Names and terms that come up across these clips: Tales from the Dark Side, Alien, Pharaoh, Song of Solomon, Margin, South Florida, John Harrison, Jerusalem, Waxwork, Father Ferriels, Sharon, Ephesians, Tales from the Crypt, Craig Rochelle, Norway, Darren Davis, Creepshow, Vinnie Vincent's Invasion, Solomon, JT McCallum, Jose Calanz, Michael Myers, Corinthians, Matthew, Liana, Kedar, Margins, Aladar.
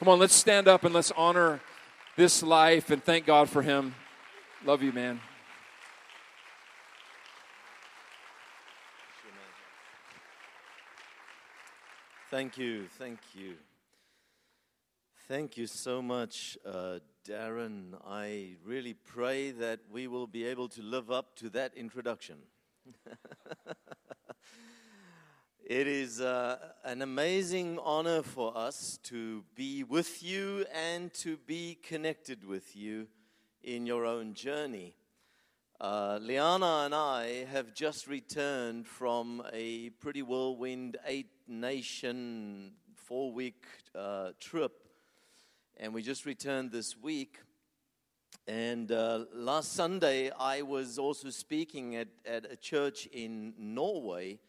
Come on, let's stand up and let's honor this life and thank God for him. Love you, man. Thank you, thank you. Thank you so much, Darren. I really pray that we will be able to live up to that introduction. It is an amazing honor for us to be with you and to be connected with you in your own journey. Liana and I have just returned from a pretty whirlwind 8-nation 4-week trip, and we just returned this week. And last Sunday, I was also speaking at a church in Norway.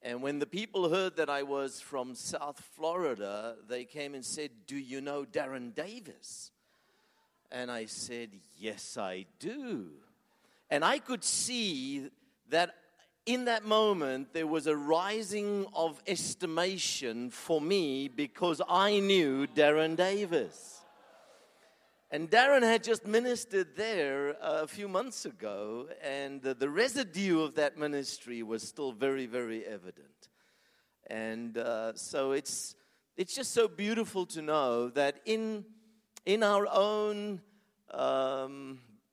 And when the people heard that I was from South Florida, they came and said, "Do you know Darren Davis?" And I said, "Yes, I do." And I could see that in that moment, there was a rising of estimation for me because I knew Darren Davis. And Darren had just ministered there a few months ago, and the residue of that ministry was still very, very evident. And so it's just so beautiful to know that in our own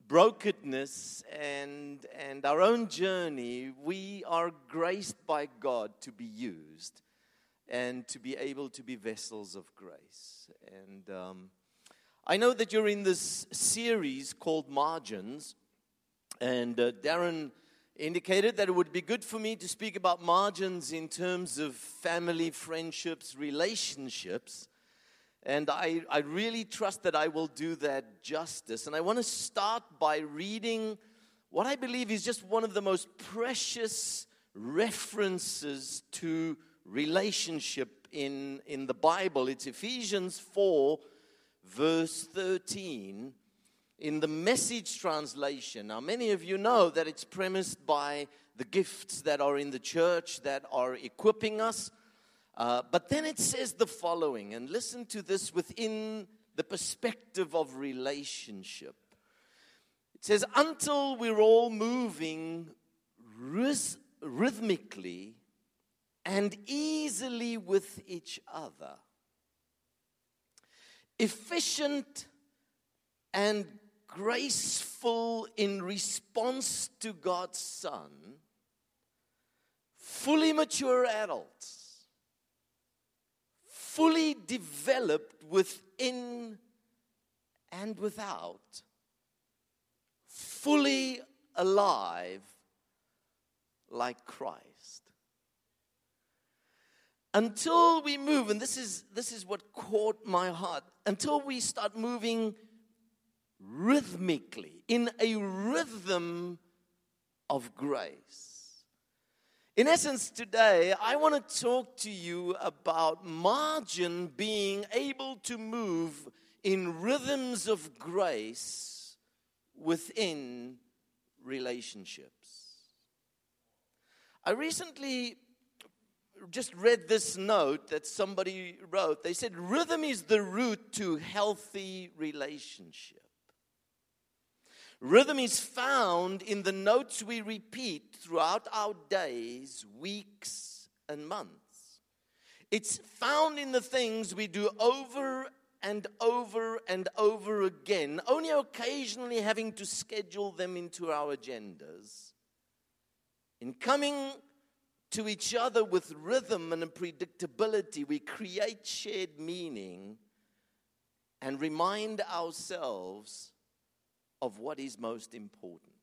brokenness and our own journey, we are graced by God to be used and to be able to be vessels of grace. And I know that you're in this series called Margins, and Darren indicated that it would be good for me to speak about margins in terms of family, friendships, relationships. And I really trust that I will do that justice. And I want to start by reading what I believe is just one of the most precious references to relationship in the Bible. It's Ephesians 4, verse 13, in the Message translation. Now, many of you know that it's premised by the gifts that are in the church that are equipping us. But then it says the following, and listen to this within the perspective of relationship. It says, until we're all moving rhythmically and easily with each other, efficient and graceful in response to God's Son, fully mature adults, fully developed within and without, fully alive like Christ. Until we move, and this is what caught my heart, until we start moving rhythmically, in a rhythm of grace. In essence, today, I want to talk to you about margin being able to move in rhythms of grace within relationships. I recently just read this note that somebody wrote. They said, rhythm is the root to healthy relationship. Rhythm is found in the notes we repeat throughout our days, weeks, and months. It's found in the things we do over and over and over again, only occasionally having to schedule them into our agendas. In coming to each other with rhythm and predictability, we create shared meaning and remind ourselves of what is most important.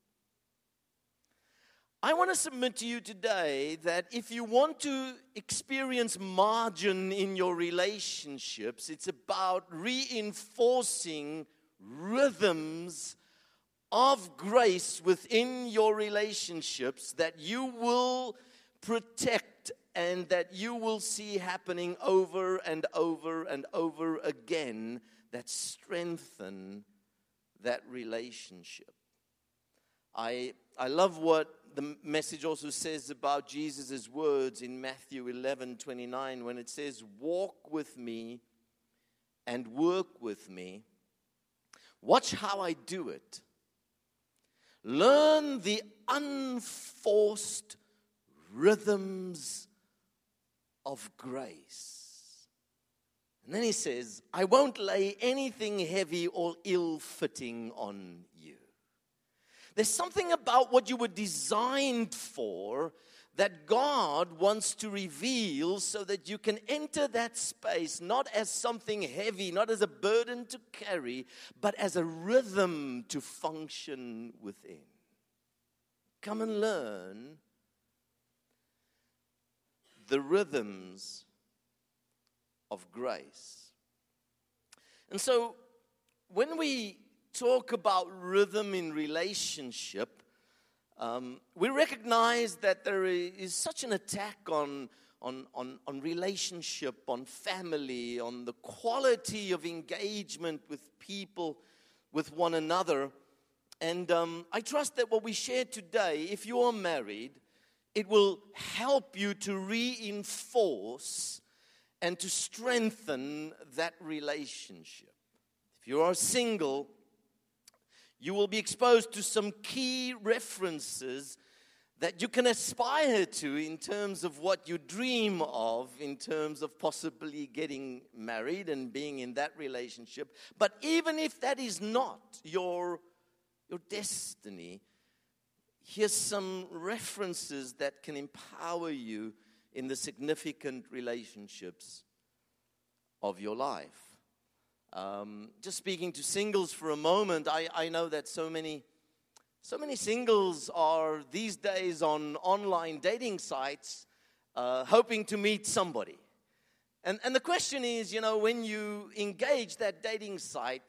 I want to submit to you today that if you want to experience margin in your relationships, it's about reinforcing rhythms of grace within your relationships that you will protect and that you will see happening over and over and over again that strengthen that relationship. I love what the Message also says about Jesus' words in Matthew 11:29 when it says, "Walk with me and work with me. Watch how I do it. Learn the unforced rhythms of grace. And then he says, I won't lay anything heavy or ill-fitting on you. There's something about what you were designed for that God wants to reveal so that you can enter that space, not as something heavy, not as a burden to carry, but as a rhythm to function within. Come and learn the rhythms of grace. And so when we talk about rhythm in relationship, we recognize that there is such an attack on relationship, on family, on the quality of engagement with people, with one another. And I trust that what we share today, if you are married, it will help you to reinforce and to strengthen that relationship. If you are single, you will be exposed to some key references that you can aspire to in terms of what you dream of, in terms of possibly getting married and being in that relationship. But even if that is not your destiny, here's some references that can empower you in the significant relationships of your life. Just speaking to singles for a moment, I know that so many singles are these days on online dating sites hoping to meet somebody. And the question is, when you engage that dating site,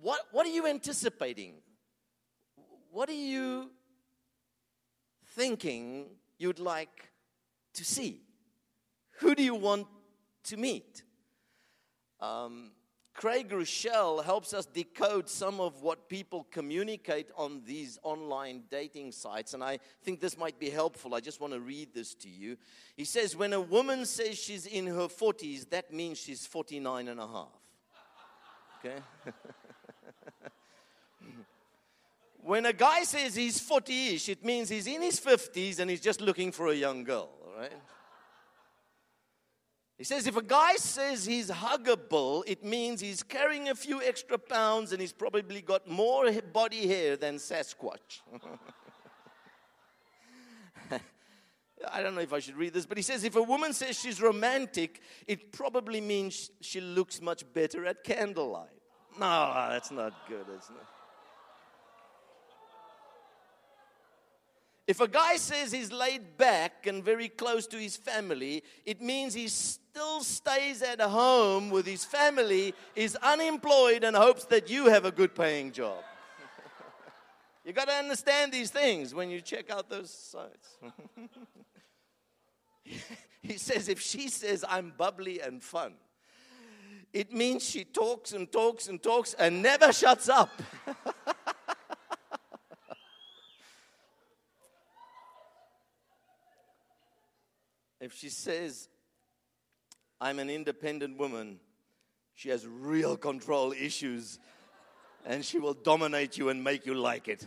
what are you anticipating? What are you thinking you'd like to see? Who do you want to meet? Craig Rochelle helps us decode some of what people communicate on these online dating sites, and I think this might be helpful. I just want to read this to you. He says, when a woman says she's in her 40s, that means she's 49 and a half. Okay? When a guy says he's 40-ish, it means he's in his 50s and he's just looking for a young girl, all right? He says, if a guy says he's huggable, it means he's carrying a few extra pounds and he's probably got more body hair than Sasquatch. I don't know if I should read this, but he says, if a woman says she's romantic, it probably means she looks much better at candlelight. No, that's not good, isn't it? If a guy says he's laid back and very close to his family, it means he still stays at home with his family, is unemployed, and hopes that you have a good paying job. You got to understand these things when you check out those sites. He says, if she says I'm bubbly and fun, it means she talks and talks and talks and never shuts up. If she says, I'm an independent woman, she has real control issues and she will dominate you and make you like it.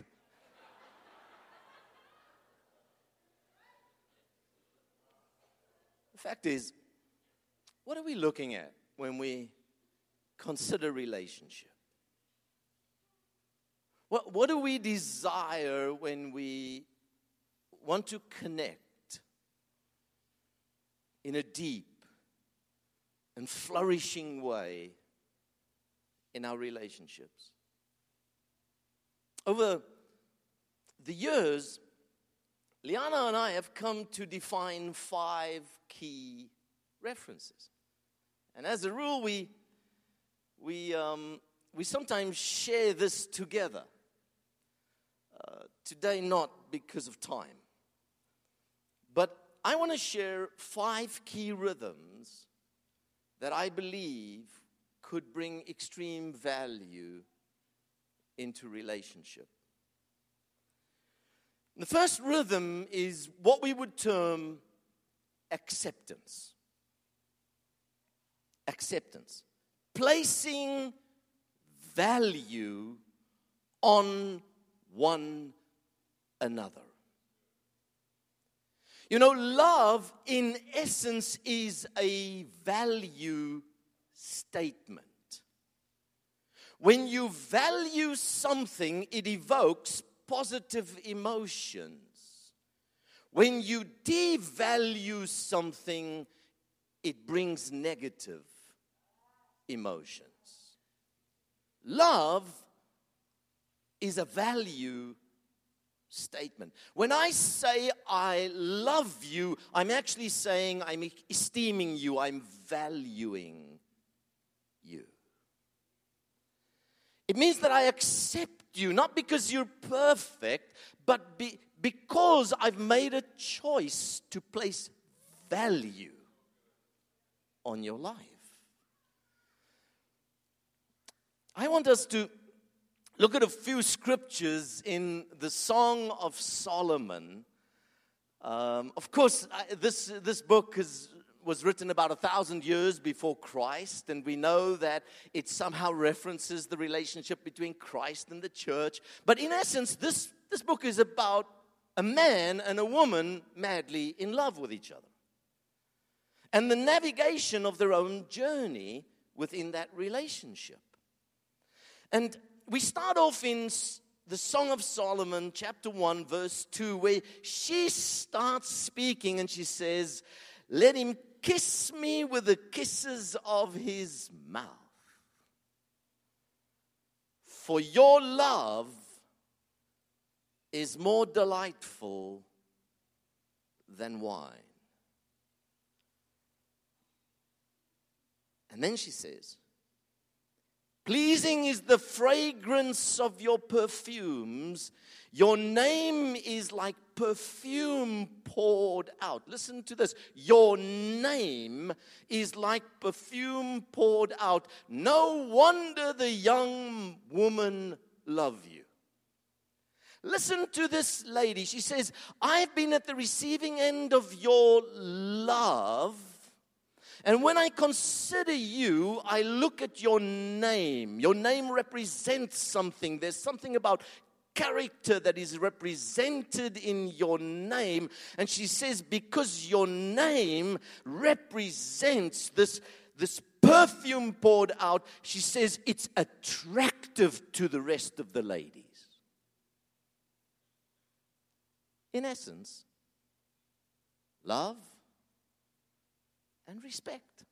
The fact is, what are we looking at when we consider relationship? What do we desire when we want to connect in a deep and flourishing way in our relationships? Over the years, Liana and I have come to define 5 key references. And as a rule, we sometimes share this together. Today, not because of time. But I want to share 5 key rhythms that I believe could bring extreme value into relationship. The first rhythm is what we would term acceptance. placing value on one another. You know, love in essence is a value statement. When you value something, it evokes positive emotions. When you devalue something, it brings negative emotions. Love is a value statement. When I say I love you, I'm actually saying I'm esteeming you, I'm valuing you. It means that I accept you, not because you're perfect, but because I've made a choice to place value on your life. I want us to look at a few scriptures in the Song of Solomon. Of course, this book was written about 1,000 years before Christ, and we know that it somehow references the relationship between Christ and the church. But in essence, this book is about a man and a woman madly in love with each other, and the navigation of their own journey within that relationship. And we start off in the Song of Solomon, chapter 1, verse 2, where she starts speaking and she says, "Let him kiss me with the kisses of his mouth, for your love is more delightful than wine." And then she says, "Pleasing is the fragrance of your perfumes. Your name is like perfume poured out." Listen to this. "Your name is like perfume poured out. No wonder the young woman loves you." Listen to this lady. She says, "I've been at the receiving end of your love. And when I consider you, I look at your name." Your name represents something. There's something about character that is represented in your name. And she says, because your name represents this perfume poured out, she says it's attractive to the rest of the ladies. In essence, love and respect.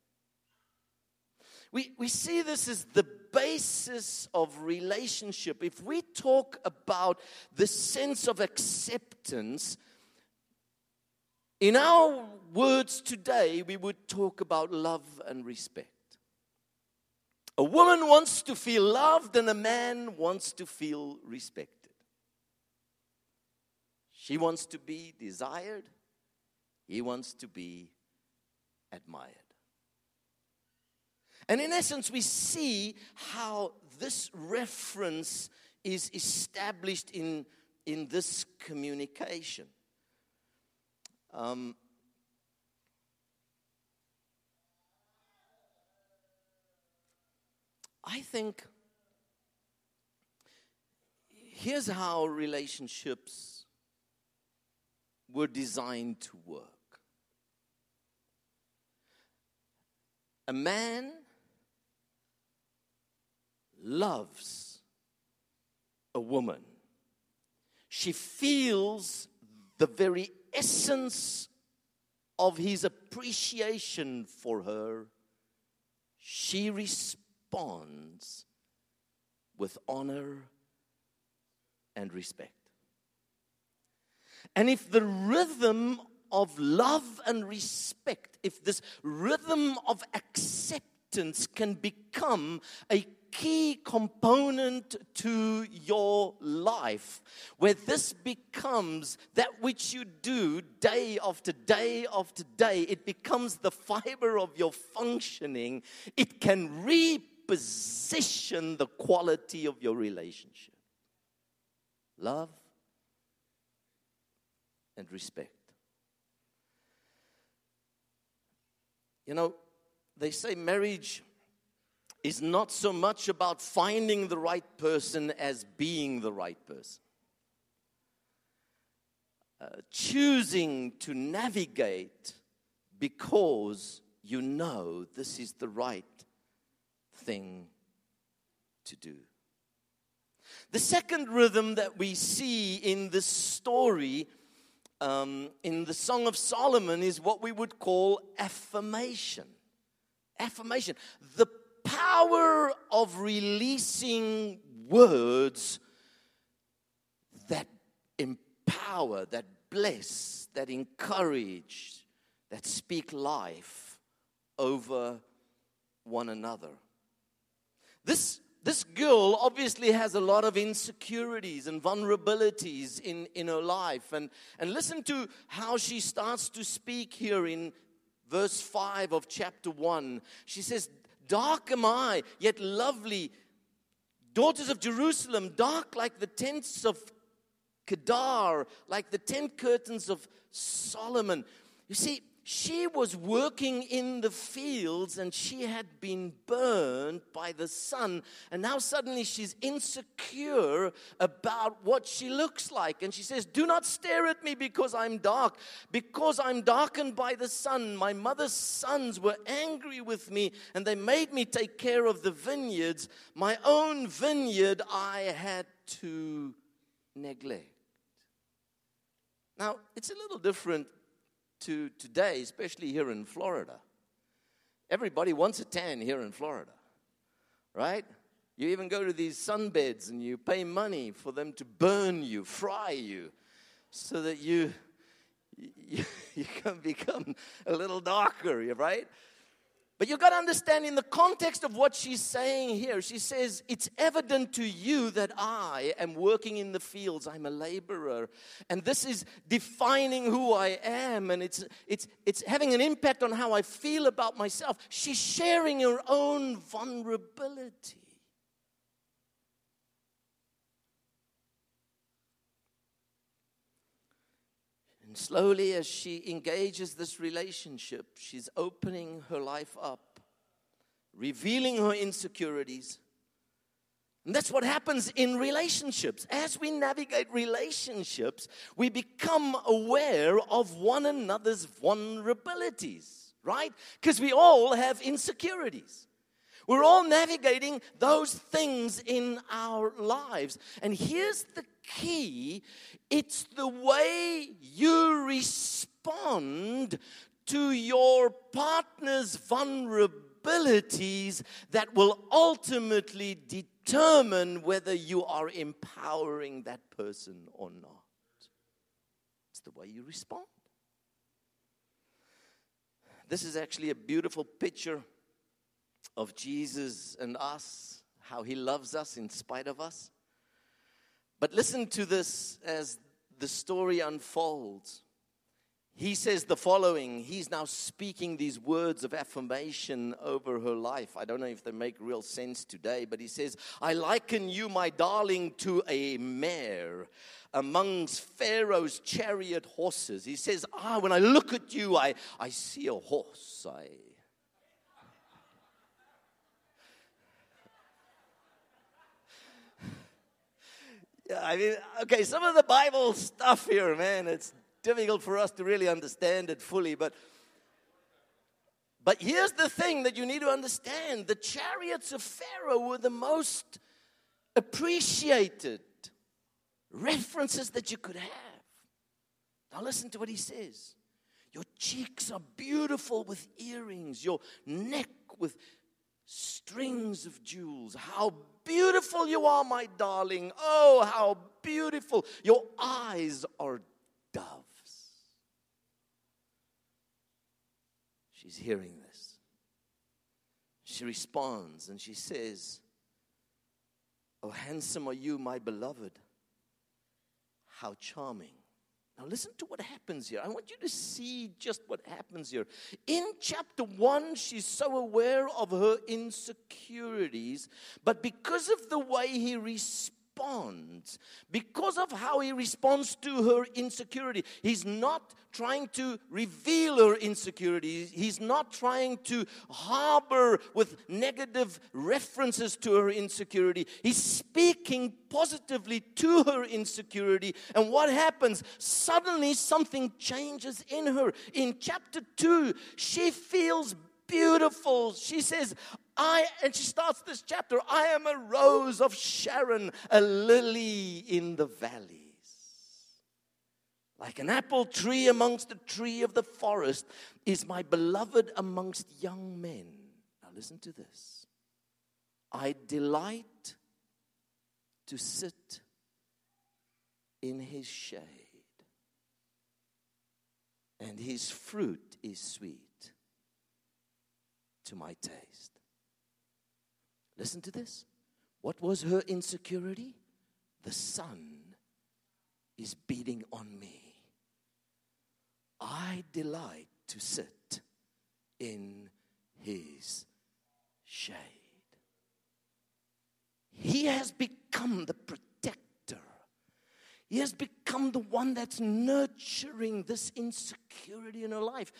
We see this as the basis of relationship. If we talk about the sense of acceptance, in our words today, we would talk about love and respect. A woman wants to feel loved and a man wants to feel respected. She wants to be desired. He wants to be admired. And in essence, we see how this reference is established in this communication. I think here's how relationships were designed to work. A man loves a woman. She feels the very essence of his appreciation for her. She responds with honor and respect. And if the rhythm of love and respect, if this rhythm of acceptance can become a key component to your life, where this becomes that which you do day after day after day, it becomes the fiber of your functioning, it can reposition the quality of your relationship. Love and respect. You know, they say marriage is not so much about finding the right person as being the right person. Choosing to navigate because you know this is the right thing to do. The second rhythm that we see in this story, in the Song of Solomon, is what we would call affirmation. Affirmation. The power of releasing words that empower, that bless, that encourage, that speak life over one another. This girl obviously has a lot of insecurities and vulnerabilities in her life. And listen to how she starts to speak here in verse 5 of chapter 1. She says, "Dark am I, yet lovely. Daughters of Jerusalem, dark like the tents of Kedar, like the tent curtains of Solomon." You see, she was working in the fields and she had been burned by the sun. And now suddenly she's insecure about what she looks like. And she says, "Do not stare at me because I'm dark. Because I'm darkened by the sun. My mother's sons were angry with me and they made me take care of the vineyards. My own vineyard I had to neglect." Now, it's a little different to today, especially here in Florida. Everybody wants a tan here in Florida, right? You even go to these sunbeds and you pay money for them to burn you, fry you, so that you can become a little darker, right? But you've got to understand in the context of what she's saying here. She says, "It's evident to you that I am working in the fields. I'm a laborer. And this is defining who I am. And it's having an impact on how I feel about myself." She's sharing her own vulnerability. And slowly, as she engages this relationship, she's opening her life up, revealing her insecurities. And that's what happens in relationships. As we navigate relationships, we become aware of one another's vulnerabilities, right? Because we all have insecurities. We're all navigating those things in our lives. And here's the key. It's the way you respond to your partner's vulnerabilities that will ultimately determine whether you are empowering that person or not. It's the way you respond. This is actually a beautiful picture of Jesus and us, how he loves us in spite of us. But listen to this as the story unfolds. He says the following. He's now speaking these words of affirmation over her life. I don't know if they make real sense today, but he says, "I liken you, my darling, to a mare amongst Pharaoh's chariot horses." He says, "When I look at you, I see a horse. I mean, some of the Bible stuff here, man, it's difficult for us to really understand it fully. But here's the thing that you need to understand. The chariots of Pharaoh were the most appreciated references that you could have. Now listen to what he says. "Your cheeks are beautiful with earrings, your neck with strings of jewels. How beautiful you are, my darling. Oh, how beautiful. Your eyes are doves." She's hearing this. She responds and she says, "Oh, handsome are you, my beloved. How charming." Now listen to what happens here. I want you to see just what happens here. In chapter 1, she's so aware of her insecurities, but because of the way he responds responds, because of how he responds to her insecurity. He's not trying to reveal her insecurity. He's not trying to harbor with negative references to her insecurity. He's speaking positively to her insecurity. And what happens? Suddenly something changes in her. In chapter 2, she feels beautiful. She says, she starts this chapter, I am a rose of Sharon, a lily in the valleys. Like an apple tree amongst the tree of the forest is my beloved amongst young men. Now listen to this. I delight to sit in his shade, and his fruit is sweet to my taste. Listen to this. What was her insecurity? The sun is beating on me. I delight to sit in his shade. He has become the protector. He has become the one that's nurturing this insecurity in her life.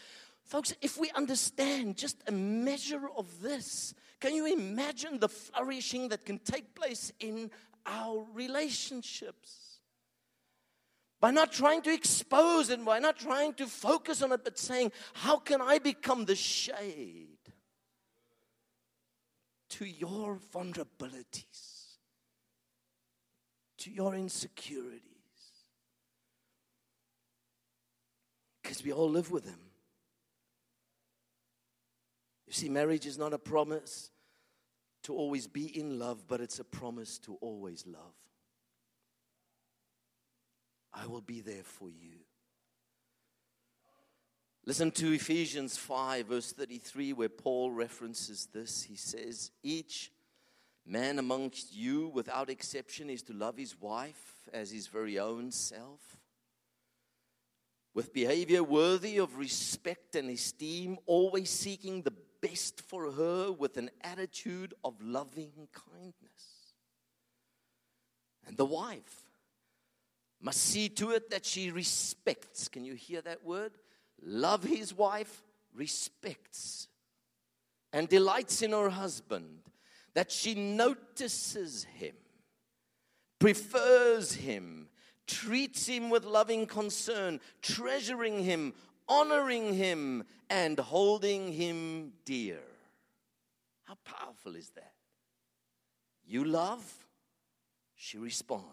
Folks, if we understand just a measure of this, can you imagine the flourishing that can take place in our relationships? By not trying to expose it, by not trying to focus on it, but saying, how can I become the shade to your vulnerabilities, to your insecurities? Because we all live with them. You see, marriage is not a promise to always be in love, but it's a promise to always love. I will be there for you. Listen to Ephesians 5, verse 33, where Paul references this. He says, each man amongst you, without exception, is to love his wife as his very own self, with behavior worthy of respect and esteem, always seeking the best for her with an attitude of loving kindness. And the wife must see to it that she respects. Can you hear that word? Love his wife, respects, and delights in her husband, that she notices him, prefers him, treats him with loving concern, treasuring him, honoring him, and holding him dear. How powerful is that? You love, she responds,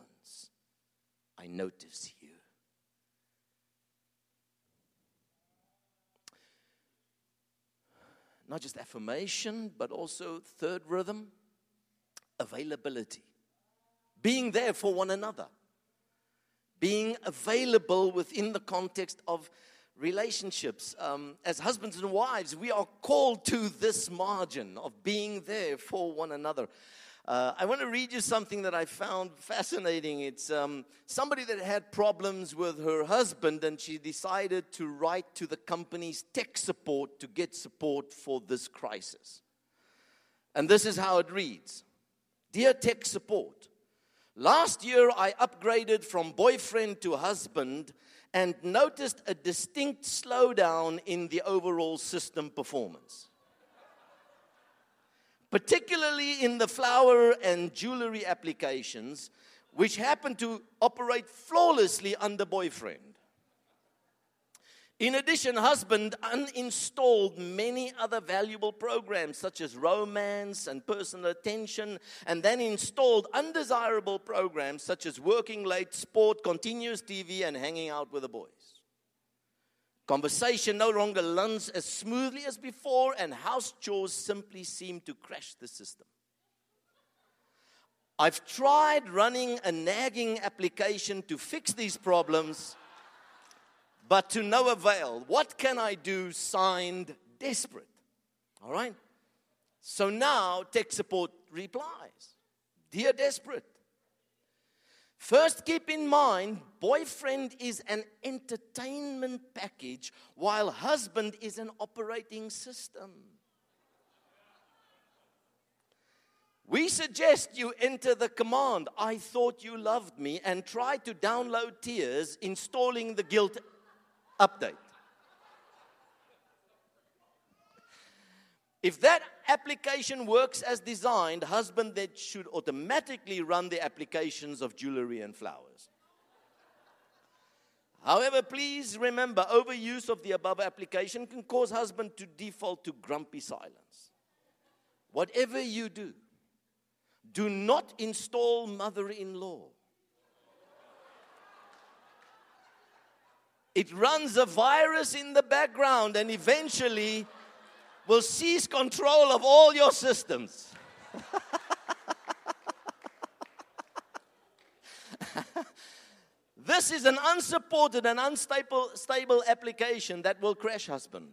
I notice you. Not just affirmation, but also third rhythm, availability. Being there for one another. Being available within the context of relationships. As husbands and wives, we are called to this margin of being there for one another. I want to read you something that I found fascinating. It's somebody that had problems with her husband, and she decided to write to the company's tech support to get support for this crisis. And this is how it reads. Dear tech support, last year I upgraded from boyfriend to husband and noticed a distinct slowdown in the overall system performance, particularly in the flower and jewelry applications, which happen to operate flawlessly under boyfriend. In addition, husband uninstalled many other valuable programs such as romance and personal attention, and then installed undesirable programs such as working late, sport, continuous TV, and hanging out with the boys. Conversation no longer runs as smoothly as before, and house chores simply seem to crash the system. I've tried running a nagging application to fix these problems, but to no avail. What can I do? Signed, desperate. All right? So now, tech support replies. Dear desperate, first keep in mind, boyfriend is an entertainment package, while husband is an operating system. We suggest you enter the command, I thought you loved me, and try to download tears, installing the guilt update. If that application works as designed, husband, that should automatically run the applications of jewelry and flowers. However, please remember, overuse of the above application can cause husband to default to grumpy silence. Whatever you do, do not install mother-in-law. It runs a virus in the background and eventually will seize control of all your systems. This is an unsupported and unstable application that will crash husband.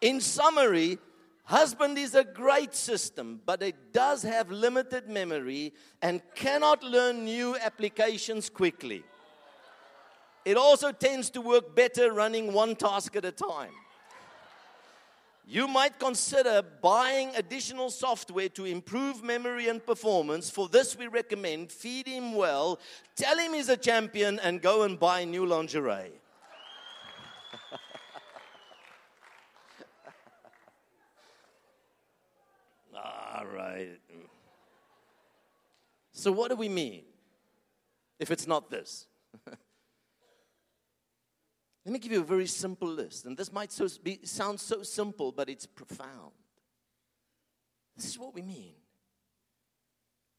In summary, husband is a great system, but it does have limited memory and cannot learn new applications quickly. It also tends to work better running one task at a time. You might consider buying additional software to improve memory and performance. For this, we recommend feed him well, tell him he's a champion, and go and buy new lingerie. All right. So what do we mean if it's not this? Let me give you a very simple list. And this might sound so simple, but it's profound. This is what we mean.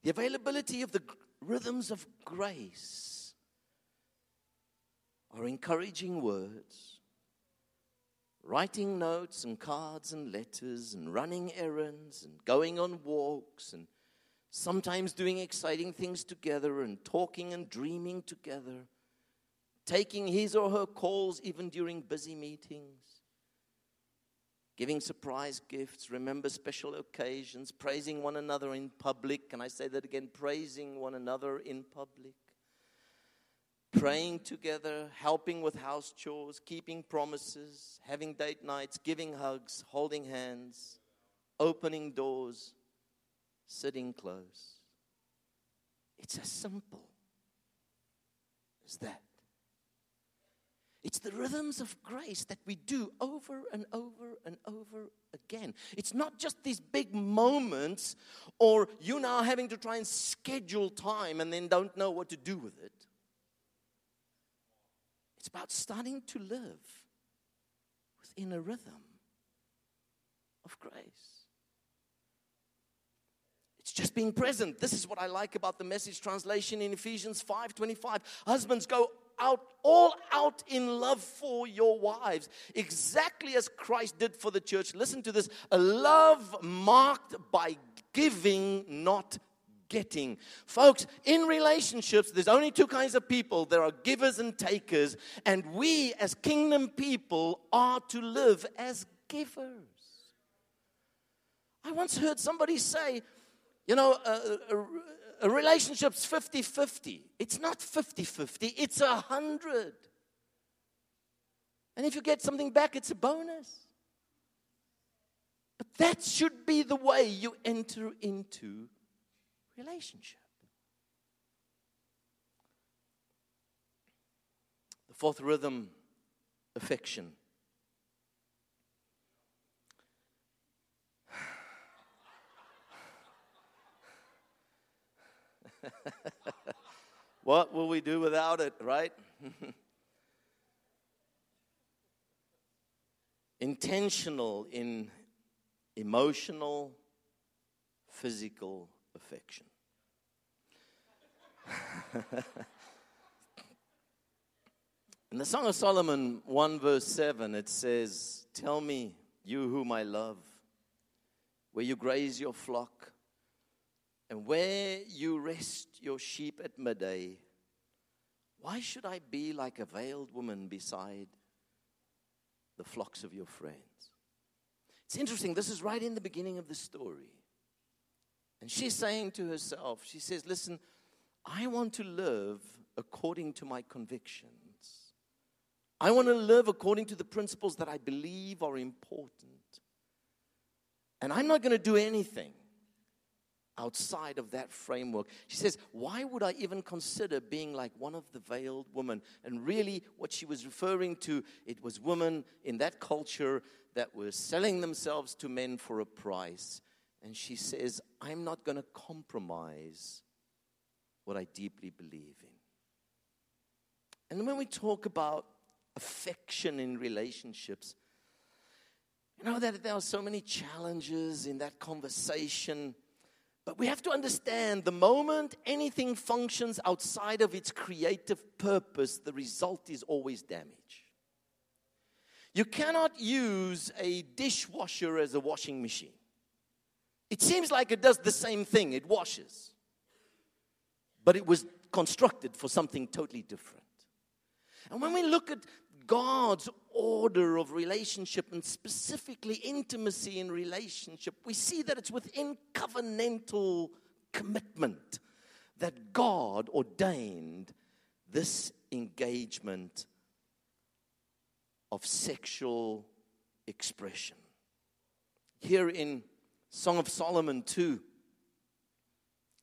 The availability of the rhythms of grace are encouraging words, writing notes and cards and letters and running errands and going on walks and sometimes doing exciting things together and talking and dreaming together. Taking his or her calls even during busy meetings. Giving surprise gifts. Remember special occasions. Praising one another in public. Can I say that again? Praising one another in public. Praying together. Helping with house chores. Keeping promises. Having date nights. Giving hugs. Holding hands. Opening doors. Sitting close. It's as simple as that. It's the rhythms of grace that we do over and over and over again. It's not just these big moments or you now having to try and schedule time and then don't know what to do with it. It's about starting to live within a rhythm of grace. It's just being present. This is what I like about the Message translation in Ephesians 5:25. Husbands, go out, all out in love for your wives, exactly as Christ did for the church. Listen to this. A love marked by giving, not getting. Folks, in relationships, there's only two kinds of people. There are givers and takers. And we as kingdom people are to live as givers. I once heard somebody say, you know, a relationship's 50-50. It's not 50-50, it's 100. And if you get something back, it's a bonus. But that should be the way you enter into relationship. The fourth rhythm, affection. What will we do without it, right? Intentional in emotional, physical affection. In the Song of Solomon 1 verse 7, it says, tell me, you whom I love, where you graze your flock, and where you rest your sheep at midday, why should I be like a veiled woman beside the flocks of your friends? It's interesting. This is right in the beginning of the story. And she's saying to herself, she says, listen, I want to live according to my convictions. I want to live according to the principles that I believe are important. And I'm not going to do anything outside of that framework. She says, why would I even consider being like one of the veiled women? And really what she was referring to, it was women in that culture that were selling themselves to men for a price. And she says, I'm not going to compromise what I deeply believe in. And when we talk about affection in relationships, you know that there are so many challenges in that conversation. But we have to understand the moment anything functions outside of its creative purpose, the result is always damage. You cannot use a dishwasher as a washing machine. It seems like it does the same thing. It washes. But it was constructed for something totally different. And when we look at God's order of relationship and specifically intimacy in relationship, we see that it's within covenantal commitment that God ordained this engagement of sexual expression. Here in Song of Solomon 2,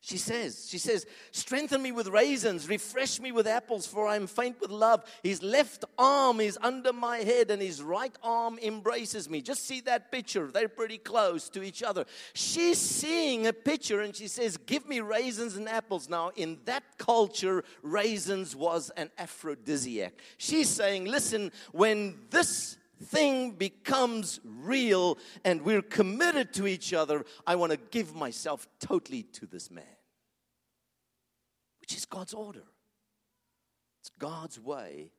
She says, strengthen me with raisins, refresh me with apples, for I am faint with love. His left arm is under my head and his right arm embraces me. Just see that picture. They're pretty close to each other. She's seeing a picture and she says, give me raisins and apples. Now, in that culture, raisins was an aphrodisiac. She's saying, listen, when this thing becomes real and we're committed to each other, I want to give myself totally to this man, which is God's order. It's God's way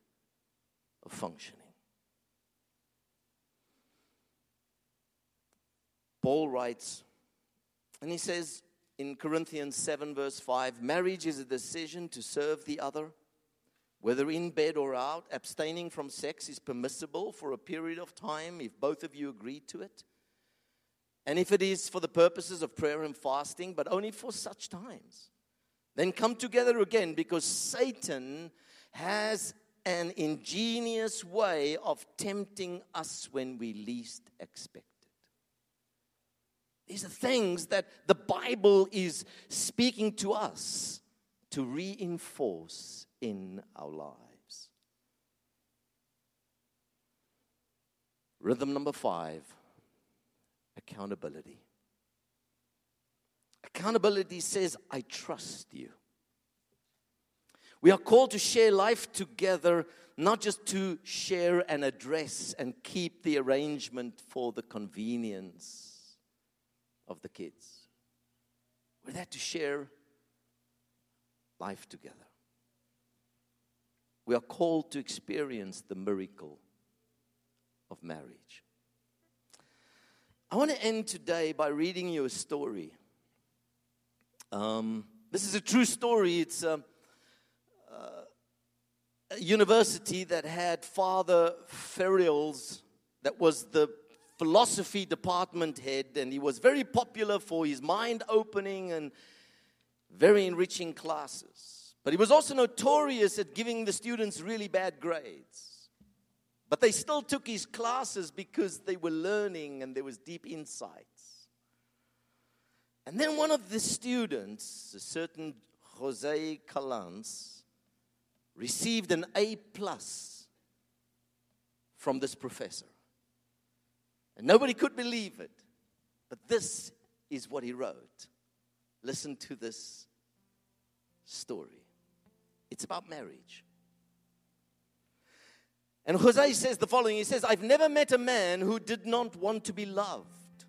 of functioning. Paul writes, and he says in Corinthians 7 verse 5, marriage is a decision to serve the other. Whether in bed or out, abstaining from sex is permissible for a period of time if both of you agree to it. And if it is for the purposes of prayer and fasting, but only for such times. Then come together again, because Satan has an ingenious way of tempting us when we least expect it. These are things that the Bible is speaking to us to reinforce in our lives. Rhythm number 5, accountability. Accountability says, I trust you. We are called to share life together, not just to share an address and keep the arrangement for the convenience of the kids. We're there to share life together. We are called to experience the miracle of marriage. I want to end today by reading you a story. This is a true story. It's a university that had Father Ferriels, that was the philosophy department head, and he was very popular for his mind-opening and very enriching classes. But he was also notorious at giving the students really bad grades. But they still took his classes because they were learning and there was deep insights. And then one of the students, a certain Jose Calanz, received an A+ from this professor. And nobody could believe it. But this is what he wrote. Listen to this story. It's about marriage. And Jose says the following. He says, I've never met a man who did not want to be loved.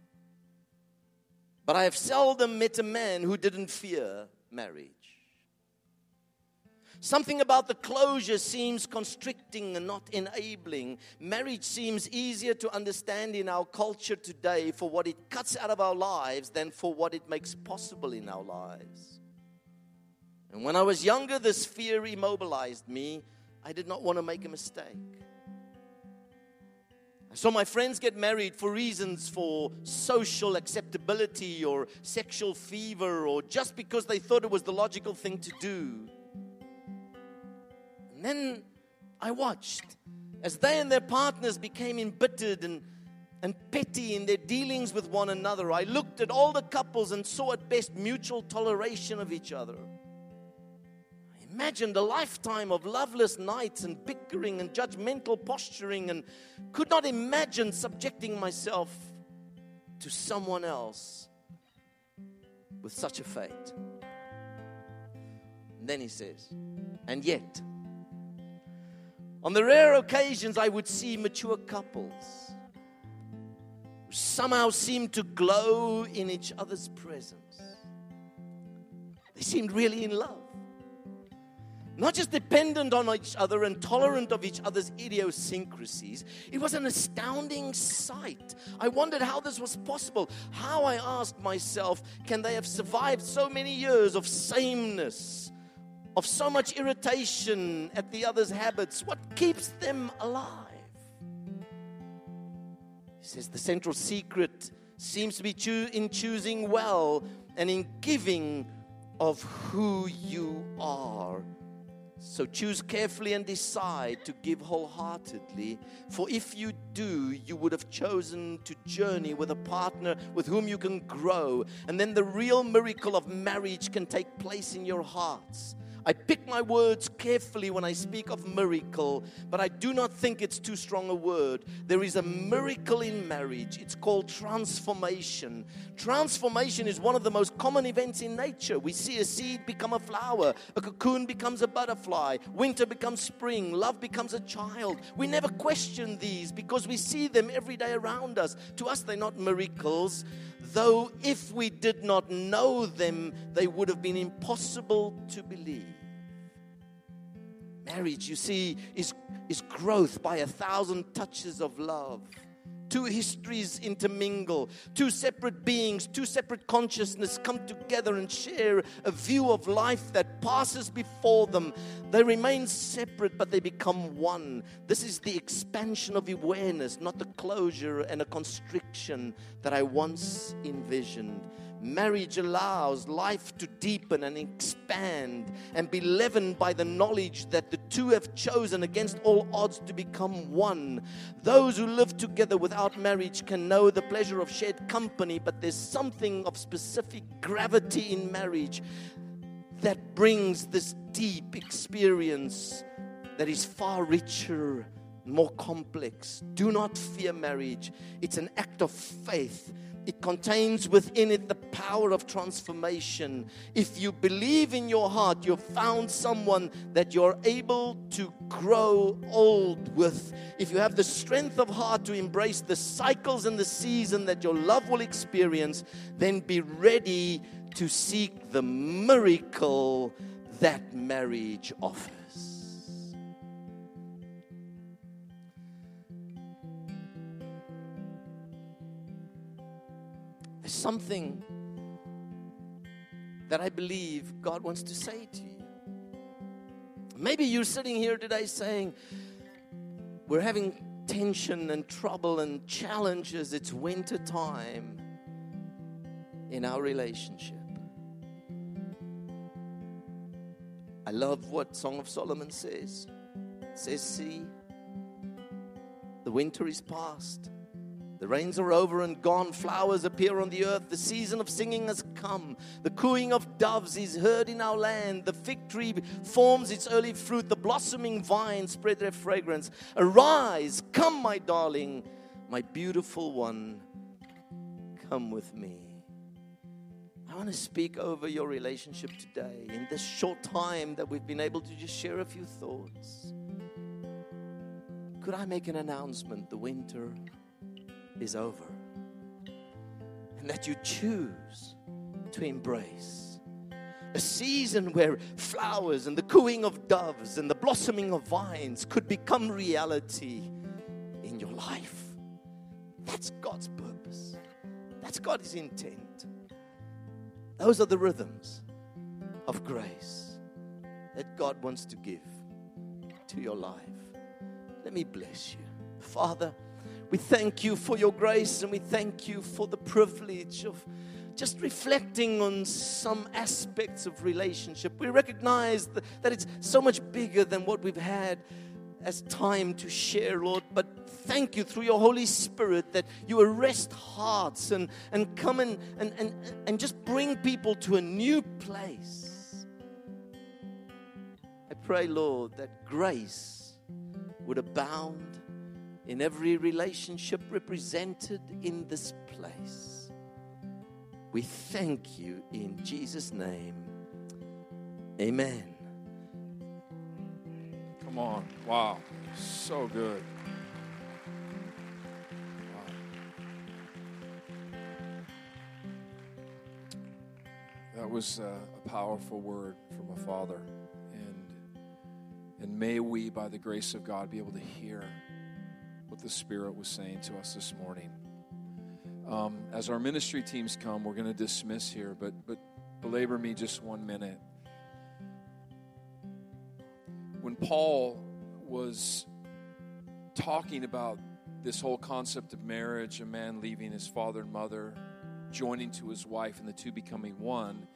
But I have seldom met a man who didn't fear marriage. Something about the closure seems constricting and not enabling. Marriage seems easier to understand in our culture today for what it cuts out of our lives than for what it makes possible in our lives. And when I was younger, this fear immobilized me. I did not want to make a mistake. I saw my friends get married for reasons for social acceptability or sexual fever or just because they thought it was the logical thing to do. And then I watched as they and their partners became embittered and and petty in their dealings with one another. I looked at all the couples and saw at best mutual toleration of each other. I imagined a lifetime of loveless nights and bickering and judgmental posturing, and could not imagine subjecting myself to someone else with such a fate. And then he says, and yet, on the rare occasions I would see mature couples somehow seemed to glow in each other's presence. They seemed really in love. Not just dependent on each other and tolerant of each other's idiosyncrasies. It was an astounding sight. I wondered how this was possible. How, I asked myself, can they have survived so many years of sameness, of so much irritation at the other's habits? What keeps them alive? He says the central secret seems to be in choosing well and in giving of who you are. So choose carefully and decide to give wholeheartedly. For if you do, you would have chosen to journey with a partner with whom you can grow. And then the real miracle of marriage can take place in your hearts. I pick my words carefully when I speak of miracle, but I do not think it's too strong a word. There is a miracle in marriage. It's called transformation. Transformation is one of the most common events in nature. We see a seed become a flower, a cocoon becomes a butterfly, winter becomes spring, love becomes a child. We never question these because we see them every day around us. To us, they're not miracles, though if we did not know them, they would have been impossible to believe. Marriage, you see, is growth by 1,000 touches of love. Two histories intermingle. Two separate beings, two separate consciousness come together and share a view of life that passes before them. They remain separate, but they become one. This is the expansion of awareness, not the closure and a constriction that I once envisioned. Marriage allows life to deepen and expand and be leavened by the knowledge that the two have chosen against all odds to become one. Those who live together without marriage can know the pleasure of shared company, but there's something of specific gravity in marriage that brings this deep experience that is far richer, more complex. Do not fear marriage. It's an act of faith. It contains within it the power of transformation. If you believe in your heart, you've found someone that you're able to grow old with. If you have the strength of heart to embrace the cycles and the season that your love will experience, then be ready to seek the miracle that marriage offers. There's something that I believe God wants to say to you. Maybe you're sitting here today saying, we're having tension and trouble and challenges. It's winter time in our relationship. I love what Song of Solomon says. It says, see, the winter is past. The rains are over and gone. Flowers appear on the earth. The season of singing has come. The cooing of doves is heard in our land. The fig tree forms its early fruit. The blossoming vines spread their fragrance. Arise, come, my darling, my beautiful one, come with me. I want to speak over your relationship today. In this short time that we've been able to just share a few thoughts, could I make an announcement? The winter is over, and that you choose to embrace a season where flowers and the cooing of doves and the blossoming of vines could become reality in your life. That's God's purpose. That's God's intent. Those are the rhythms of grace that God wants to give to your life. Let me bless you. Father, we thank you for your grace, and we thank you for the privilege of just reflecting on some aspects of relationship. We recognize that it's so much bigger than what we've had as time to share, Lord, but thank you through your Holy Spirit that you arrest hearts and come and just bring people to a new place. I pray, Lord, that grace would abound in every relationship represented in this place. We thank you in Jesus' name. Amen. Come on. Wow. So good. Wow. That was a powerful word from a father. And may we, by the grace of God, be able to hear what the Spirit was saying to us this morning. As our ministry teams come, we're going to dismiss here, but belabor me just 1 minute. When Paul was talking about this whole concept of marriage, a man leaving his father and mother, joining to his wife, and the two becoming one,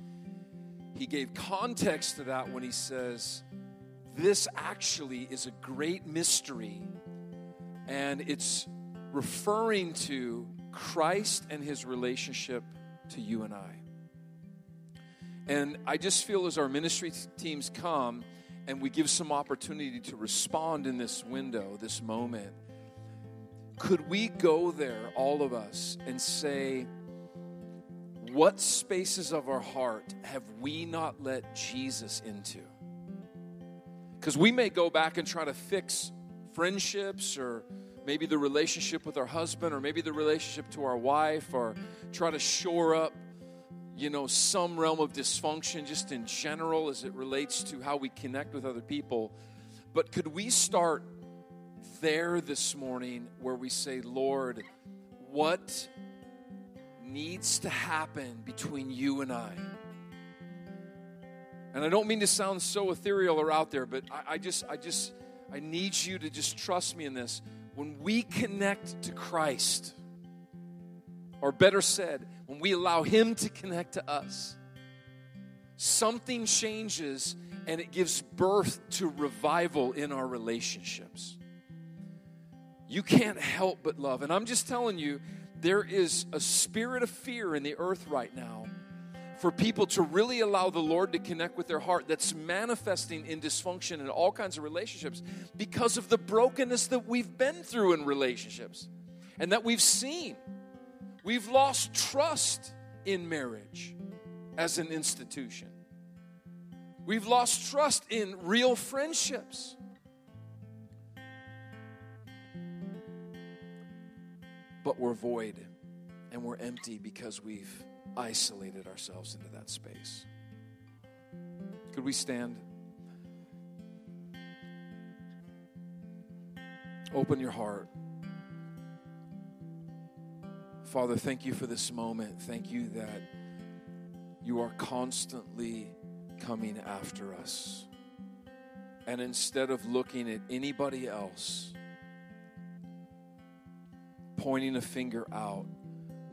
he gave context to that when he says, this actually is a great mystery, and it's referring to Christ and his relationship to you and I. And I just feel as our ministry teams come, and we give some opportunity to respond in this window, this moment. Could we go there, all of us, and say, what spaces of our heart have we not let Jesus into? Because we may go back and try to fix friendships, or maybe the relationship with our husband, or maybe the relationship to our wife, or try to shore up, you know, some realm of dysfunction just in general as it relates to how we connect with other people. But could we start there this morning where we say, Lord, what needs to happen between you and I? And I don't mean to sound so ethereal or out there, but I need you to just trust me in this. When we connect to Christ, or better said, when we allow him to connect to us, something changes and it gives birth to revival in our relationships. You can't help but love. And I'm just telling you, there is a spirit of fear in the earth right now for people to really allow the Lord to connect with their heart that's manifesting in dysfunction in all kinds of relationships because of the brokenness that we've been through in relationships and that we've seen. We've lost trust in marriage as an institution. We've lost trust in real friendships. But we're void and we're empty because we've isolated ourselves into that space. Could we stand? Open your heart. Father, thank you for this moment. Thank you that you are constantly coming after us. And instead of looking at anybody else, pointing a finger out,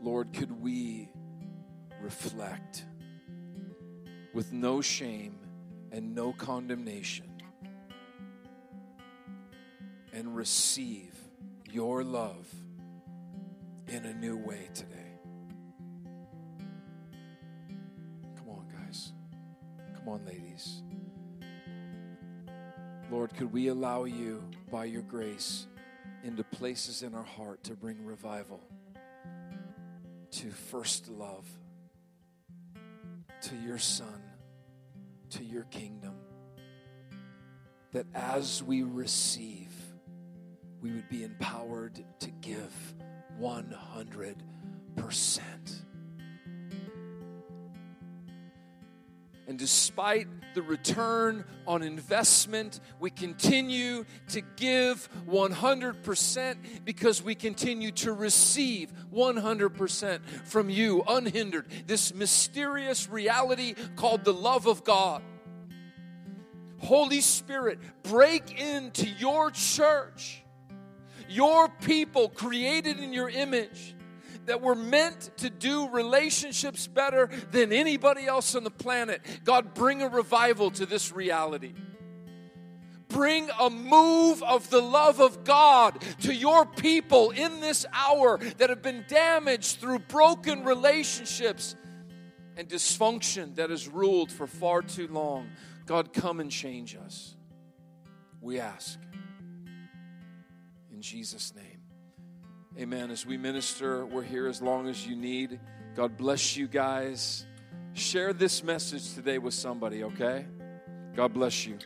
Lord, could we reflect with no shame and no condemnation and receive your love in a new way today. Come on, guys. Come on, ladies. Lord, could we allow you, by your grace, into places in our heart to bring revival, to first love, to your Son, to your kingdom, that as we receive, we would be empowered to give 100%. And despite the return on investment, we continue to give 100% because we continue to receive 100% from you, unhindered. This mysterious reality called the love of God. Holy Spirit, break into your church, your people created in your image, that were meant to do relationships better than anybody else on the planet. God, bring a revival to this reality. bring a move of the love of God to your people in this hour that have been damaged through broken relationships and dysfunction that has ruled for far too long. God, come and change us. We ask in Jesus' name. Amen. As we minister, we're here as long as you need. God bless you guys. Share this message today with somebody, okay? God bless you.